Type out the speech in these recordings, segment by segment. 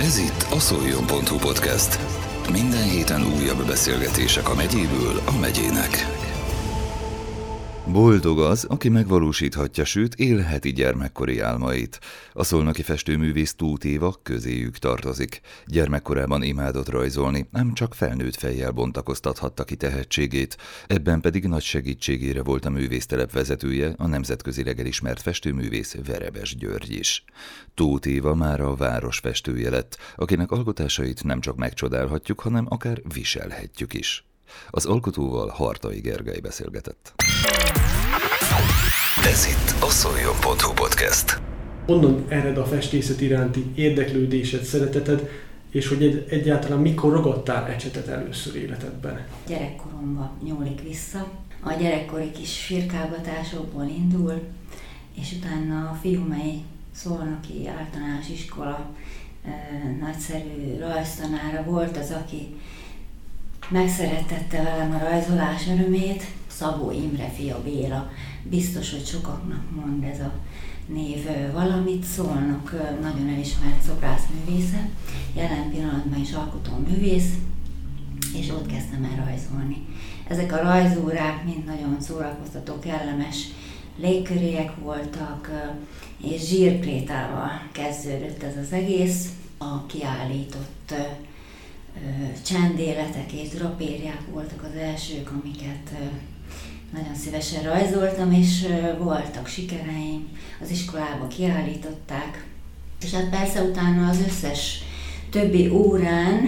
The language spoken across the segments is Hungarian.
Ez itt a Szoljon.hu podcast. Minden héten újabb beszélgetések a megyéből a megyének. Boldog az, aki megvalósíthatja, sőt élheti gyermekkori álmait. A szolnoki festőművész Tóth Éva közéjük tartozik. Gyermekkorában imádott rajzolni, nem csak felnőtt fejjel bontakoztathatta ki tehetségét, ebben pedig nagy segítségére volt a művésztelep vezetője, a nemzetközileg elismert festőművész Verebes György is. Tóth Éva már a város festője lett, akinek alkotásait nem csak megcsodálhatjuk, hanem akár viselhetjük is. Az alkotóval Hartai Gergely beszélgetett. Ez itt a Szoljon.hu podcast. Honnan ered a festészet iránti érdeklődésed, szereteted, és hogy egyáltalán mikor ragadtál ecsetet először életedben? Gyerekkoromban nyúlik vissza. A gyerekkori kis firkálgatásokból indul, és utána a Fiumei Szolnoki Általános Iskola nagyszerű rajztanára volt az, aki megszerettette velem a rajzolás örömét, Szabó Imre fia Béla. Biztos, hogy sokaknak mond ez a név valamit. Szolnok nagyon elismert szobrászművésze, jelen pillanatban is alkotóművész, és ott kezdtem el rajzolni. Ezek a rajzórák mind nagyon szórakoztató, kellemes légkörélyek voltak, és zsírprétával kezdődött ez az egész. A kiállított csendéletek és drapériák voltak az elsők, amiket nagyon szívesen rajzoltam, és voltak sikereim, az iskolába kiállították. És hát persze utána az összes többi órán,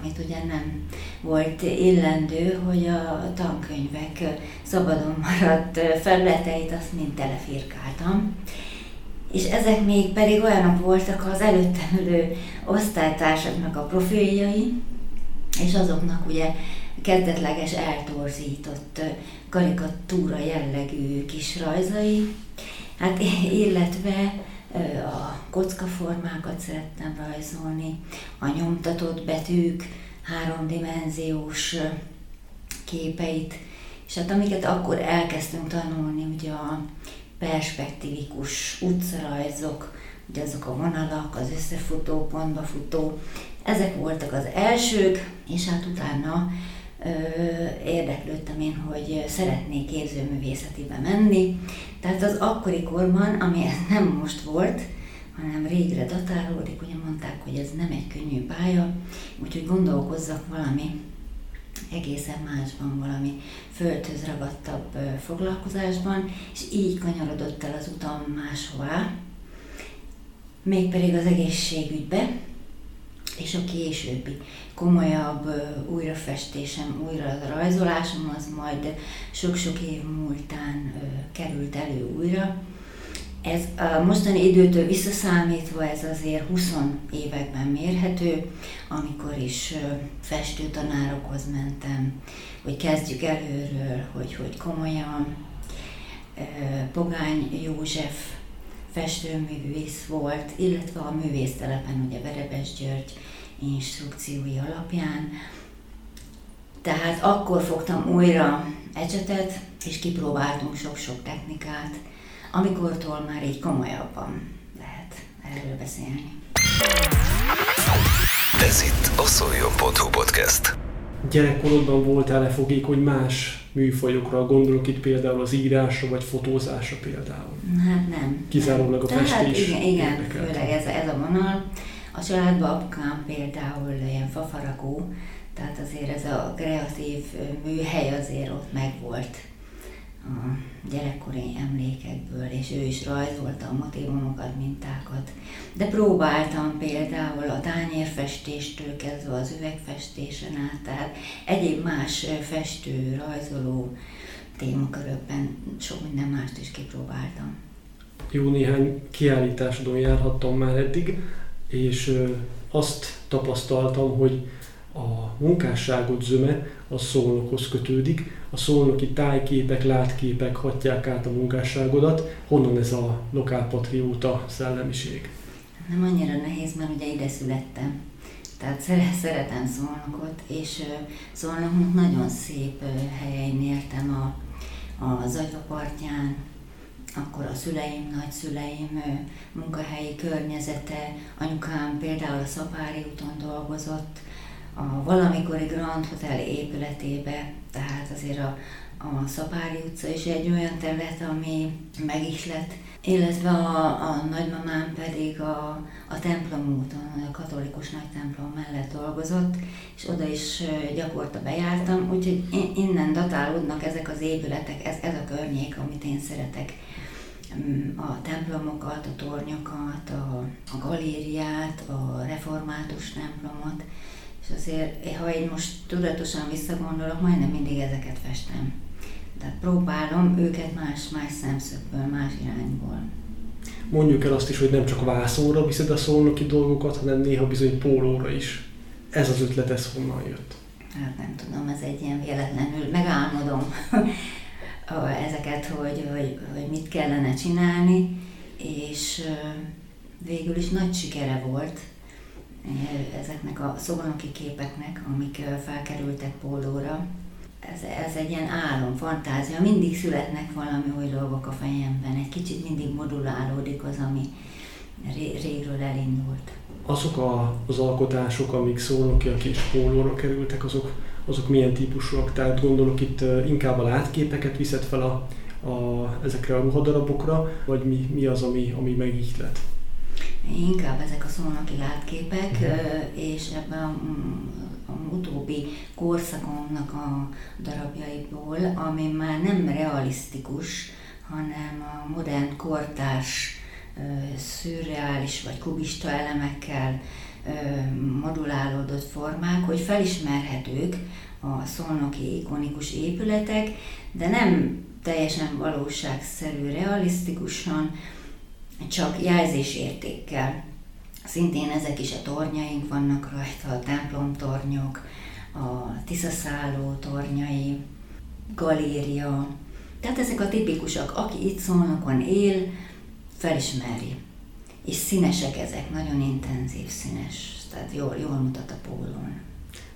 amit ugye nem volt illendő, hogy a tankönyvek szabadon maradt felületeit azt mind telefirkáltam. És ezek még pedig olyanok voltak az előttem ülő osztálytársaknak a profiljai, és azoknak ugye kezdetleges eltorzított karikatúra jellegű kis rajzai, hát illetve a kockaformákat szerettem rajzolni, a nyomtatott betűk háromdimenziós képeit, és hát amiket akkor elkezdtünk tanulni, ugye a perspektívikus utcarajzok, ugye azok a vonalak, az összefutó, pontba futó, ezek voltak az elsők, és hát utána érdeklődtem én, hogy szeretnék képzőművészetibe menni. Tehát az akkori korban, ami nem most volt, hanem régre datálódik, ugye mondták, hogy ez nem egy könnyű pálya, úgyhogy gondolkozzak valami egészen másban, valami földhöz ragadtabb foglalkozásban, és így kanyarodott el az utam máshová, mégpedig az egészségügybe, és a későbbi komolyabb újrafestésem, rajzolásom az majd sok-sok év múltán került elő újra. Ez a mostani időtől visszaszámítva ez azért 20 években mérhető, amikor is festőtanárokhoz mentem, hogy kezdjük előről, hogy komolyan. Pogány József festőművész volt, illetve a művésztelepen ugye Verebes György instrukciói alapján. Tehát akkor fogtam újra ecsetet, és kipróbáltunk sok-sok technikát, amikortól már így komolyabban lehet erről beszélni. Ez itt a Szoljon.hu podcast. Gyerekkorodban voltál-e fogékony más műfajokra? Gondolok itt például az írásra vagy fotózásra például. Hát nem. Kizárólag a festés. Hát igen, főleg ez a vonal. A családban apukám például ilyen fafaragó, tehát azért ez a kreatív műhely azért ott megvolt a gyerekkori emlékekből, és ő is rajzolta a motívumokat, mintákat. De próbáltam például a tányérfestéstől kezdve az üvegfestésen át, tehát egyéb más festő, rajzoló témakörökben sok minden mást is kipróbáltam. Jó néhány kiállításodon járhattam már eddig, és azt tapasztaltam, hogy a munkásságod zöme a Szolnokhoz kötődik, a szolnoki tájképek, látképek hatják át a munkásságodat. Honnan ez a lokálpatrióta szellemiség? Nem annyira nehéz, mert ugye ide születtem. Tehát szeretem Szolnokot, és Szolnoknak nagyon szép helyein értem a Zagyva partján, akkor a szüleim, nagyszüleim munkahelyi környezete, anyukám például a Szapári úton dolgozott, a valamikori Grand Hotel épületébe, tehát azért a Szapári utca is egy olyan terület, ami megislet, illetve a nagymamám pedig a templom úton, a katolikus nagytemplom mellett dolgozott, és oda is gyakorta bejártam, úgyhogy innen datálódnak ezek az épületek, ez a környék, amit én szeretek. A templomokat, a tornyokat, a galériát, a református templomot, és azért, ha én most tudatosan visszagondolok, majdnem mindig ezeket festem. Tehát próbálom őket más szemszögből, más irányból. Mondjuk el azt is, hogy nem csak vászonra viszed a szolnoki dolgokat, hanem néha bizony pólóra is. Ez az ötlet, ez honnan jött? Hát nem tudom, ez egy ilyen véletlenül megálmodom ezeket, hogy mit kellene csinálni, és végül is nagy sikere volt ezeknek a szolnoki képeknek, amik felkerültek pólóra. Ez egy ilyen álom, fantázia, mindig születnek valami új dolgok a fejemben, egy kicsit mindig modulálódik az, ami régről elindult. Azok az alkotások, amik szolnokiak és pólóra kerültek, azok milyen típusúak? Tehát gondolok itt inkább a látképeket viszed fel ezekre a ruhadarabokra, vagy mi az, ami megihlet? Inkább ezek a szolnoki látképek, és ebben a utóbbi korszakomnak a darabjaiból, ami már nem realisztikus, hanem a modern kortárs, szürreális vagy kubista elemekkel modulálódott formák, hogy felismerhetők a szolnoki ikonikus épületek, de nem teljesen valóságszerű, realisztikusan, csak jelzésértékkel. Szintén ezek is a tornyaink vannak rajta, a templomtornyok, a tiszaszálló tornyai, galéria. Tehát ezek a tipikusak, aki itt Szolnokon él, felismeri. És színesek ezek, nagyon intenzív színes, tehát jól mutat a pólón.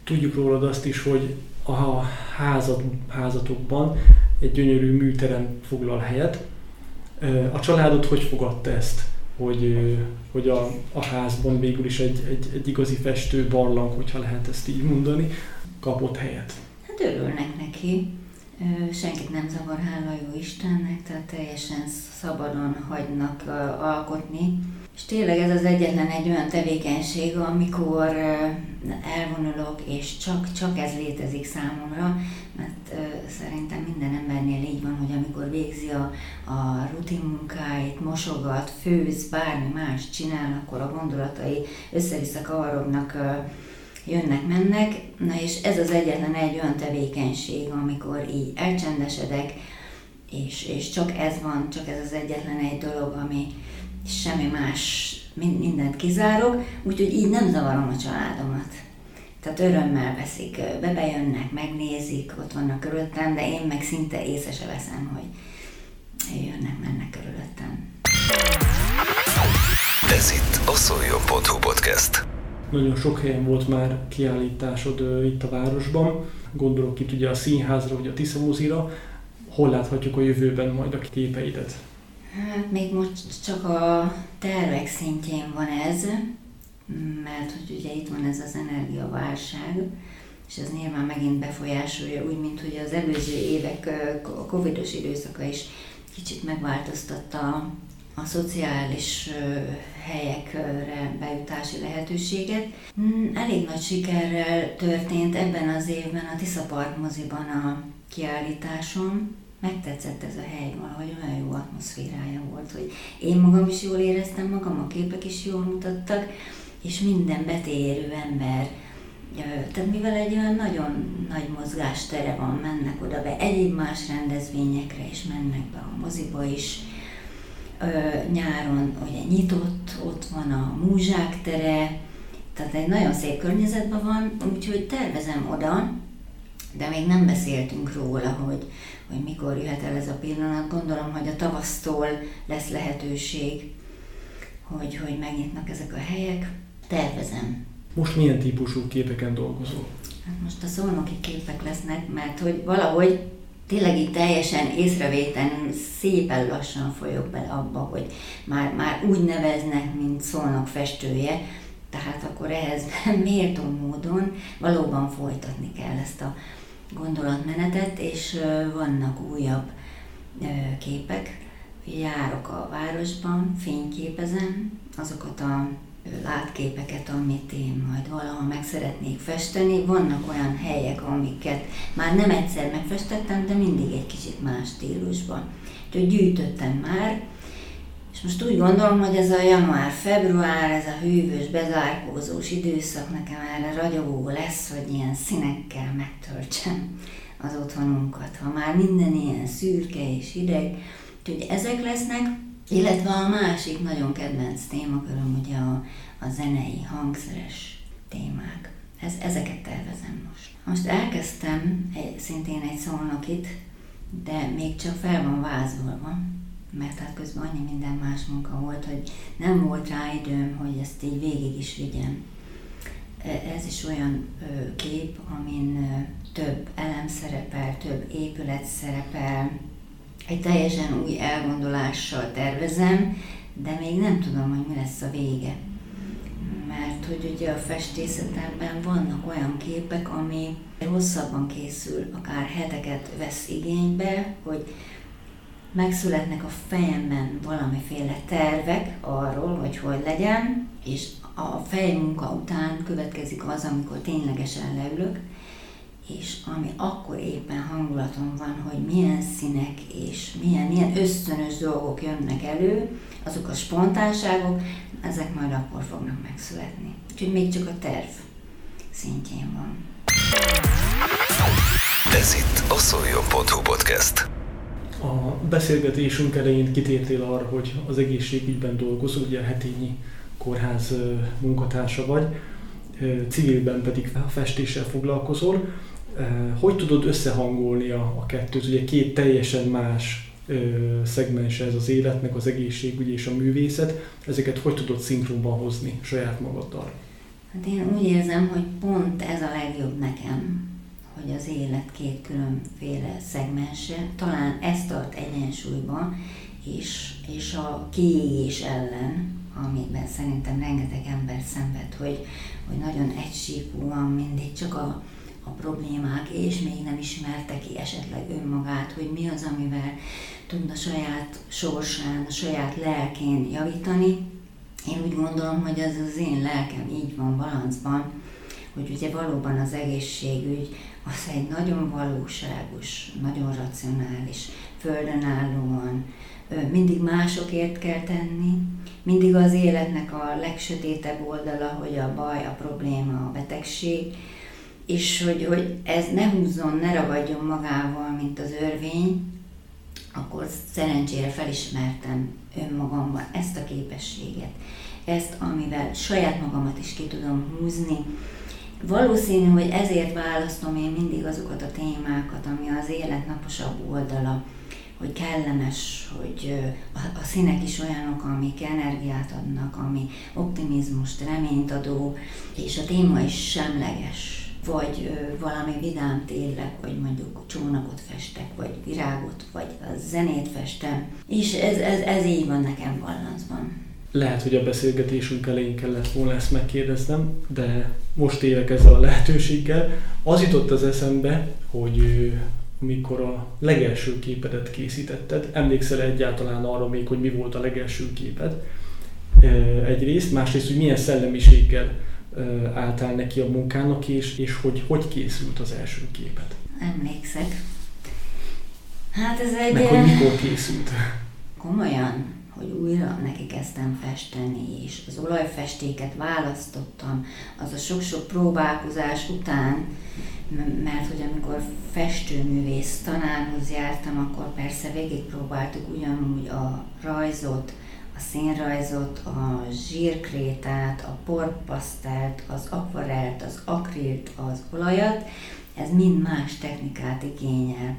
Tudjuk rólad azt is, hogy a házatokban egy gyönyörű műterem foglal helyet. A családod hogy fogadta ezt, hogy a házban végül is egy igazi festő barlang, hogyha lehet ezt így mondani, kapott helyet? Hát örülnek neki. Senkit nem zavar, hála jó Istennek, tehát teljesen szabadon hagynak alkotni. És tényleg ez az egyetlen egy olyan tevékenység, amikor elvonulok, és csak ez létezik számomra, mert szerintem minden embernél így van, hogy amikor végzi a rutin munkáit, mosogat, főz, bármi más csinál, akkor a gondolatai össze-vissza kavarognak, jönnek-mennek, na és ez az egyetlen egy olyan tevékenység, amikor így elcsendesedek, és csak ez van, csak ez az egyetlen egy dolog, ami semmi más, mindent kizárok, úgyhogy így nem zavarom a családomat. Tehát örömmel veszik, bejönnek, megnézik, ott vannak körülöttem, de én meg szinte észre se veszem, hogy jönnek-mennek körülöttem. Ez itt a Szoljon.hu podcast. Nagyon sok helyen volt már kiállításod itt a városban. Gondolok itt ugye a színházra, vagy a Tisza mozira. Hol láthatjuk a jövőben majd a képeidet? Hát még most csak a tervek szintjén van ez, mert hogy ugye itt van ez az energiaválság, és ez nyilván megint befolyásolja, úgy, mint hogy az előző évek, a covidos időszaka is kicsit megváltoztatta a szociális helyekre bejutási lehetőséget. Elég nagy sikerrel történt ebben az évben a Tisza Park moziban a kiállításom. Megtetszett ez a hely, valahogy olyan jó atmoszférája volt, hogy én magam is jól éreztem magam, a képek is jól mutattak, és minden beérő ember. Tehát mivel egy olyan nagyon nagy mozgástere van, mennek oda be egyéb más rendezvényekre, és mennek be a moziba is. Nyáron ugye nyitott, ott van a Múzsák tere, tehát egy nagyon szép környezetben van, úgyhogy tervezem oda, de még nem beszéltünk róla, hogy mikor jöhet el ez a pillanat. Gondolom, hogy a tavasztól lesz lehetőség, hogy megnyitnak ezek a helyek. Tervezem. Most milyen típusú képeken dolgozol? Hát most a szolnoki képek lesznek, mert hogy valahogy tényleg így teljesen észrevétlenül szépen lassan folyok bele abba, hogy már úgy neveznek, mint Szolnok festője, tehát akkor ehhez méltó módon valóban folytatni kell ezt a gondolatmenetet, és vannak újabb képek. Járok a városban, fényképezem azokat a látképeket, amit én majd valaha meg szeretnék festeni. Vannak olyan helyek, amiket már nem egyszer megfestettem, de mindig egy kicsit más stílusban. Úgyhogy gyűjtöttem már, és most úgy gondolom, hogy ez a január-február, ez a hűvös, bezárkózós időszak nekem erre ragyogó lesz, hogy ilyen színekkel megtöltsem az otthonunkat, ha már minden ilyen szürke és hideg. Úgyhogy ezek lesznek, illetve a másik nagyon kedvenc témaköröm ugye a zenei, hangszeres témák. Ezeket tervezem most. Most elkezdtem szintén egy szolnokit, de még csak fel van vázolva, mert hát közben annyi minden más munka volt, hogy nem volt rá időm, hogy ezt így végig is vigyem. Ez is olyan kép, amin több elem szerepel, több épület szerepel. Egy teljesen új elgondolással tervezem, de még nem tudom, hogy mi lesz a vége. Mert hogy ugye a festészetemben vannak olyan képek, ami hosszabban készül, akár heteket vesz igénybe, hogy megszületnek a fejemben valamiféle tervek arról, hogy hogy legyen, és a fejmunka után következik az, amikor ténylegesen leülök, és ami akkor éppen hangulatom van, hogy milyen színek és milyen ösztönös dolgok jönnek elő, azok a spontánságok, ezek majd akkor fognak megszületni. Úgyhogy még csak a terv szintjén van. Ez itt a Szoljon.hu podcast. A beszélgetésünk elején kitértél arra, hogy az egészségügyben dolgozol, ugye a Hetényi Kórház munkatársa vagy, civilben pedig a festéssel foglalkozol. Hogy tudod összehangolni a kettőt? Ugye két teljesen más szegmense ez az életnek, az egészségügy és a művészet. Ezeket hogy tudod szinkronban hozni saját magaddal? Hát én úgy érzem, hogy pont ez a legjobb nekem, hogy az élet két különféle szegmense, talán ez tart egyensúlyba, és a kiégés ellen, amiben szerintem rengeteg ember szenved, hogy nagyon egysíkúan mindig csak a problémák, és még nem ismerte ki esetleg önmagát, hogy mi az, amivel tud a saját sorsán, a saját lelkén javítani. Én úgy gondolom, hogy ez az én lelkem így van balancban, hogy ugye valóban az egészségügy az egy nagyon valóságos, nagyon racionális, földönállóan, mindig másokért kell tenni, mindig az életnek a legsötétebb oldala, hogy a baj, a probléma, a betegség, és hogy ez ne húzzon, ne ragadjon magával, mint az örvény, akkor szerencsére felismertem önmagamban ezt a képességet, ezt, amivel saját magamat is ki tudom húzni. Valószínű, hogy ezért választom én mindig azokat a témákat, ami az élet naposabb oldala, hogy kellemes, hogy a színek is olyanok, amik energiát adnak, ami optimizmust, reményt adó, és a téma is semleges. Vagy valami vidám térleg, vagy mondjuk csónakot festek, vagy virágot, vagy a zenét festem. És ez így van nekem balancban. Lehet, hogy a beszélgetésünk elején kellett volna ezt megkérdeznem, de most élek ezzel a lehetőséggel. Az jutott az eszembe, hogy amikor a legelső képedet készítetted, emlékszel egyáltalán arra még, hogy mi volt a legelső képed egyrészt, másrészt, hogy milyen szellemiséggel álltál neki a munkának, és hogy készült az első képed? Emlékszek. Hát ez egy... Meg hogy mikor készült? Komolyan, hogy újra neki kezdtem festeni, és az olajfestéket választottam, az a sok-sok próbálkozás után, mert hogy amikor festőművész tanárhoz jártam, akkor persze végigpróbáltuk ugyanúgy a rajzot, a színrajzot, a zsírkrétát, a porpasztelt, az akvarelt, az akrilt, az olajat. Ez mind más technikát igényel,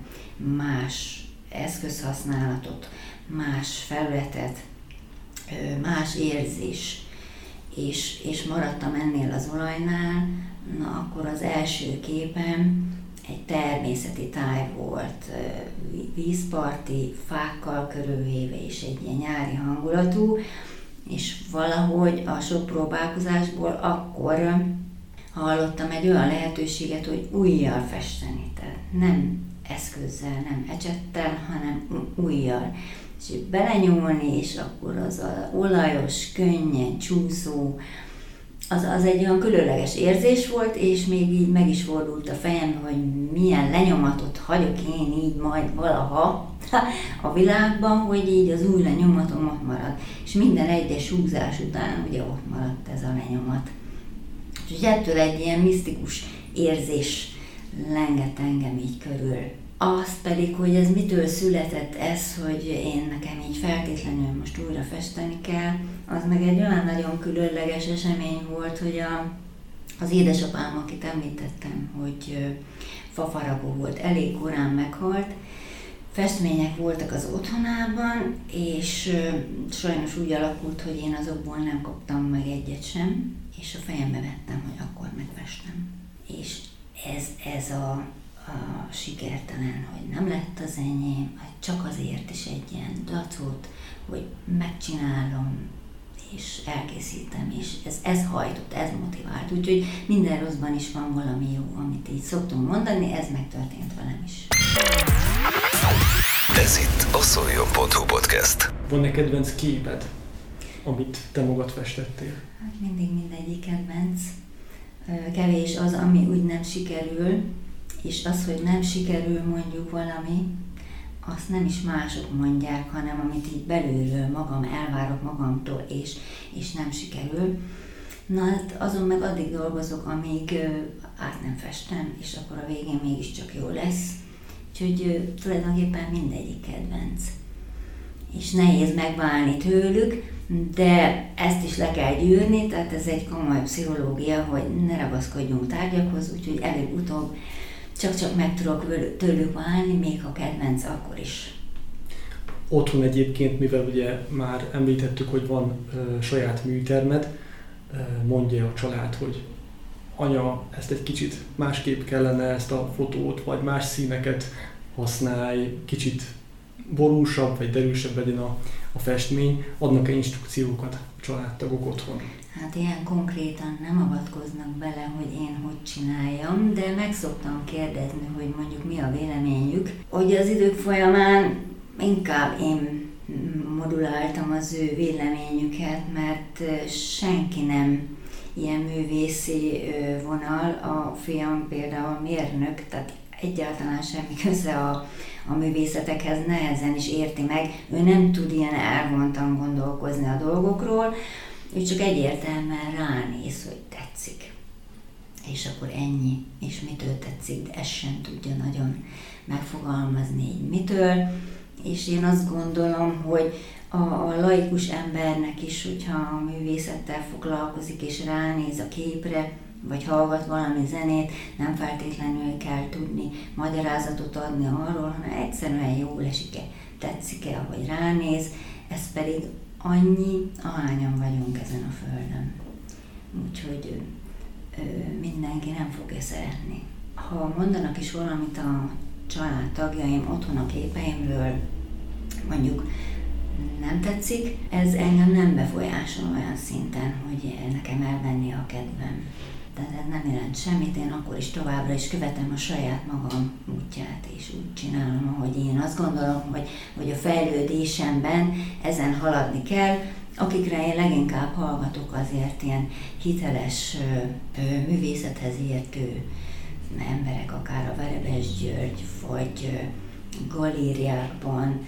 más eszközhasználatot, más felületet, más érzés. És maradtam ennél az olajnál. Na, akkor az első képen egy természeti táj volt, vízparti, fákkal körülvéve és egy ilyen nyári hangulatú, és valahogy a sok próbálkozásból akkor hallottam egy olyan lehetőséget, hogy újjal festeni, tehát nem eszközzel, nem ecsettel, hanem újjal. És belenyúlni, és akkor az a olajos, könnyen csúszó, az egy olyan különleges érzés volt, és még így meg is fordult a fejem, hogy milyen lenyomatot hagyok én így majd valaha a világban, hogy így az új lenyomatom ott marad. És minden egyes húzás után ugye ott maradt ez a lenyomat. És ettől egy ilyen misztikus érzés lengett engem így körül. Az pedig, hogy ez mitől született ez, hogy én nekem így feltétlenül most újra festeni kell, az meg egy olyan nagyon különleges esemény volt, hogy az édesapám, akit említettem, hogy fafaragó volt, elég korán meghalt, festmények voltak az otthonában, és sajnos úgy alakult, hogy én azokból nem kaptam meg egyet sem, és a fejembe vettem, hogy akkor megfestem. És ez a sikertelen, hogy nem lett az enyém, csak azért is egy ilyen dacot, hogy megcsinálom, és elkészítem, és ez hajtott, ez motivált. Úgyhogy minden rosszban is van valami jó, amit így szoktunk mondani, ez megtörtént velem is. Ez itt a Szoljon.hu podcast. Van-e kedvenc képed, amit te magad festettél? Hát mindig mindegyik kedvenc. Kevés az, ami úgy nem sikerül, és az, hogy nem sikerül mondjuk valami, azt nem is mások mondják, hanem amit így belülről magam elvárok magamtól, és nem sikerül. Na hát azon meg addig dolgozok, amíg át nem festem, és akkor a végén mégiscsak jó lesz. Úgyhogy tulajdonképpen mindegyik kedvenc. És nehéz megválni tőlük, de ezt is le kell gyűrni, tehát ez egy komoly pszichológia, hogy ne ragaszkodjunk tárgyakhoz, úgyhogy előbb-utóbb csak meg tudok tőlük válni, még ha kedvenc, akkor is. Otthon egyébként, mivel ugye már említettük, hogy van saját műtermed, mondja a család, hogy anya, ezt egy kicsit másképp kellene ezt a fotót, vagy más színeket használj, kicsit borúsabb, vagy derűsebb legyen a festmény. Adnak-e instrukciókat a családtagok otthon? Hát ilyen konkrétan nem avatkoznak bele, hogy én hogy csináljam, de meg szoktam kérdezni, hogy mondjuk mi a véleményük. Hogy az idők folyamán inkább én moduláltam az ő véleményüket, mert senki nem ilyen művészi vonal. A fiam például mérnök, tehát egyáltalán semmi köze a művészetekhez, nehezen is érti meg. Ő nem tud ilyen elvontan gondolkozni a dolgokról. Ő csak egyértelműen ránéz, hogy tetszik. És akkor ennyi, és mitől tetszik, de ezt sem tudja nagyon megfogalmazni, így mitől. És én azt gondolom, hogy a laikus embernek is, hogyha a művészettel foglalkozik és ránéz a képre, vagy hallgat valami zenét, nem feltétlenül kell tudni magyarázatot adni arról, hanem egyszerűen jól esik-e, tetszik-e, ahogy ránéz, ez pedig annyi, ahányan vagyunk ezen a földön. Úgyhogy mindenki nem fogja szeretni. Ha mondanak is valamit a családtagjaim otthon a képeimről, mondjuk nem tetszik, ez engem nem befolyásol olyan szinten, hogy nekem elvenné a kedvem. Tehát ez nem jelent semmit, én akkor is továbbra is követem a saját magam útját, és úgy csinálom, ahogy én azt gondolom, hogy a fejlődésemben ezen haladni kell. Akikre én leginkább hallgatok, azért ilyen hiteles művészethez értő emberek, akár a Verebes György, vagy galériákban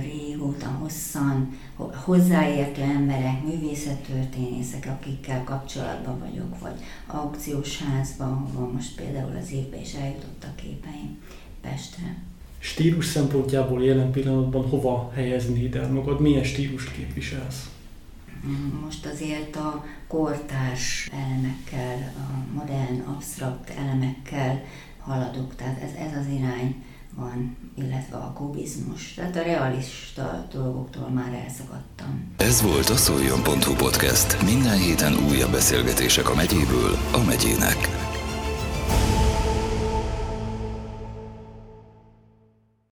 régóta, hosszan hozzáértő emberek, művészettörténészek, akikkel kapcsolatban vagyok, vagy aukciós házban, ahol most például az évben is eljutottak képeim Pestre. Stílus szempontjából jelen pillanatban hova helyeznéd el magad? Milyen stílust képviselsz? Most azért a kortárs elemekkel, a modern, absztrakt elemekkel haladok, tehát ez az irány van, illetve a kubizmus. Tehát a realista dolgoktól már elszakadtam. Ez volt a Szoljon.hu podcast. Minden héten újabb beszélgetések a megyéből a megyének.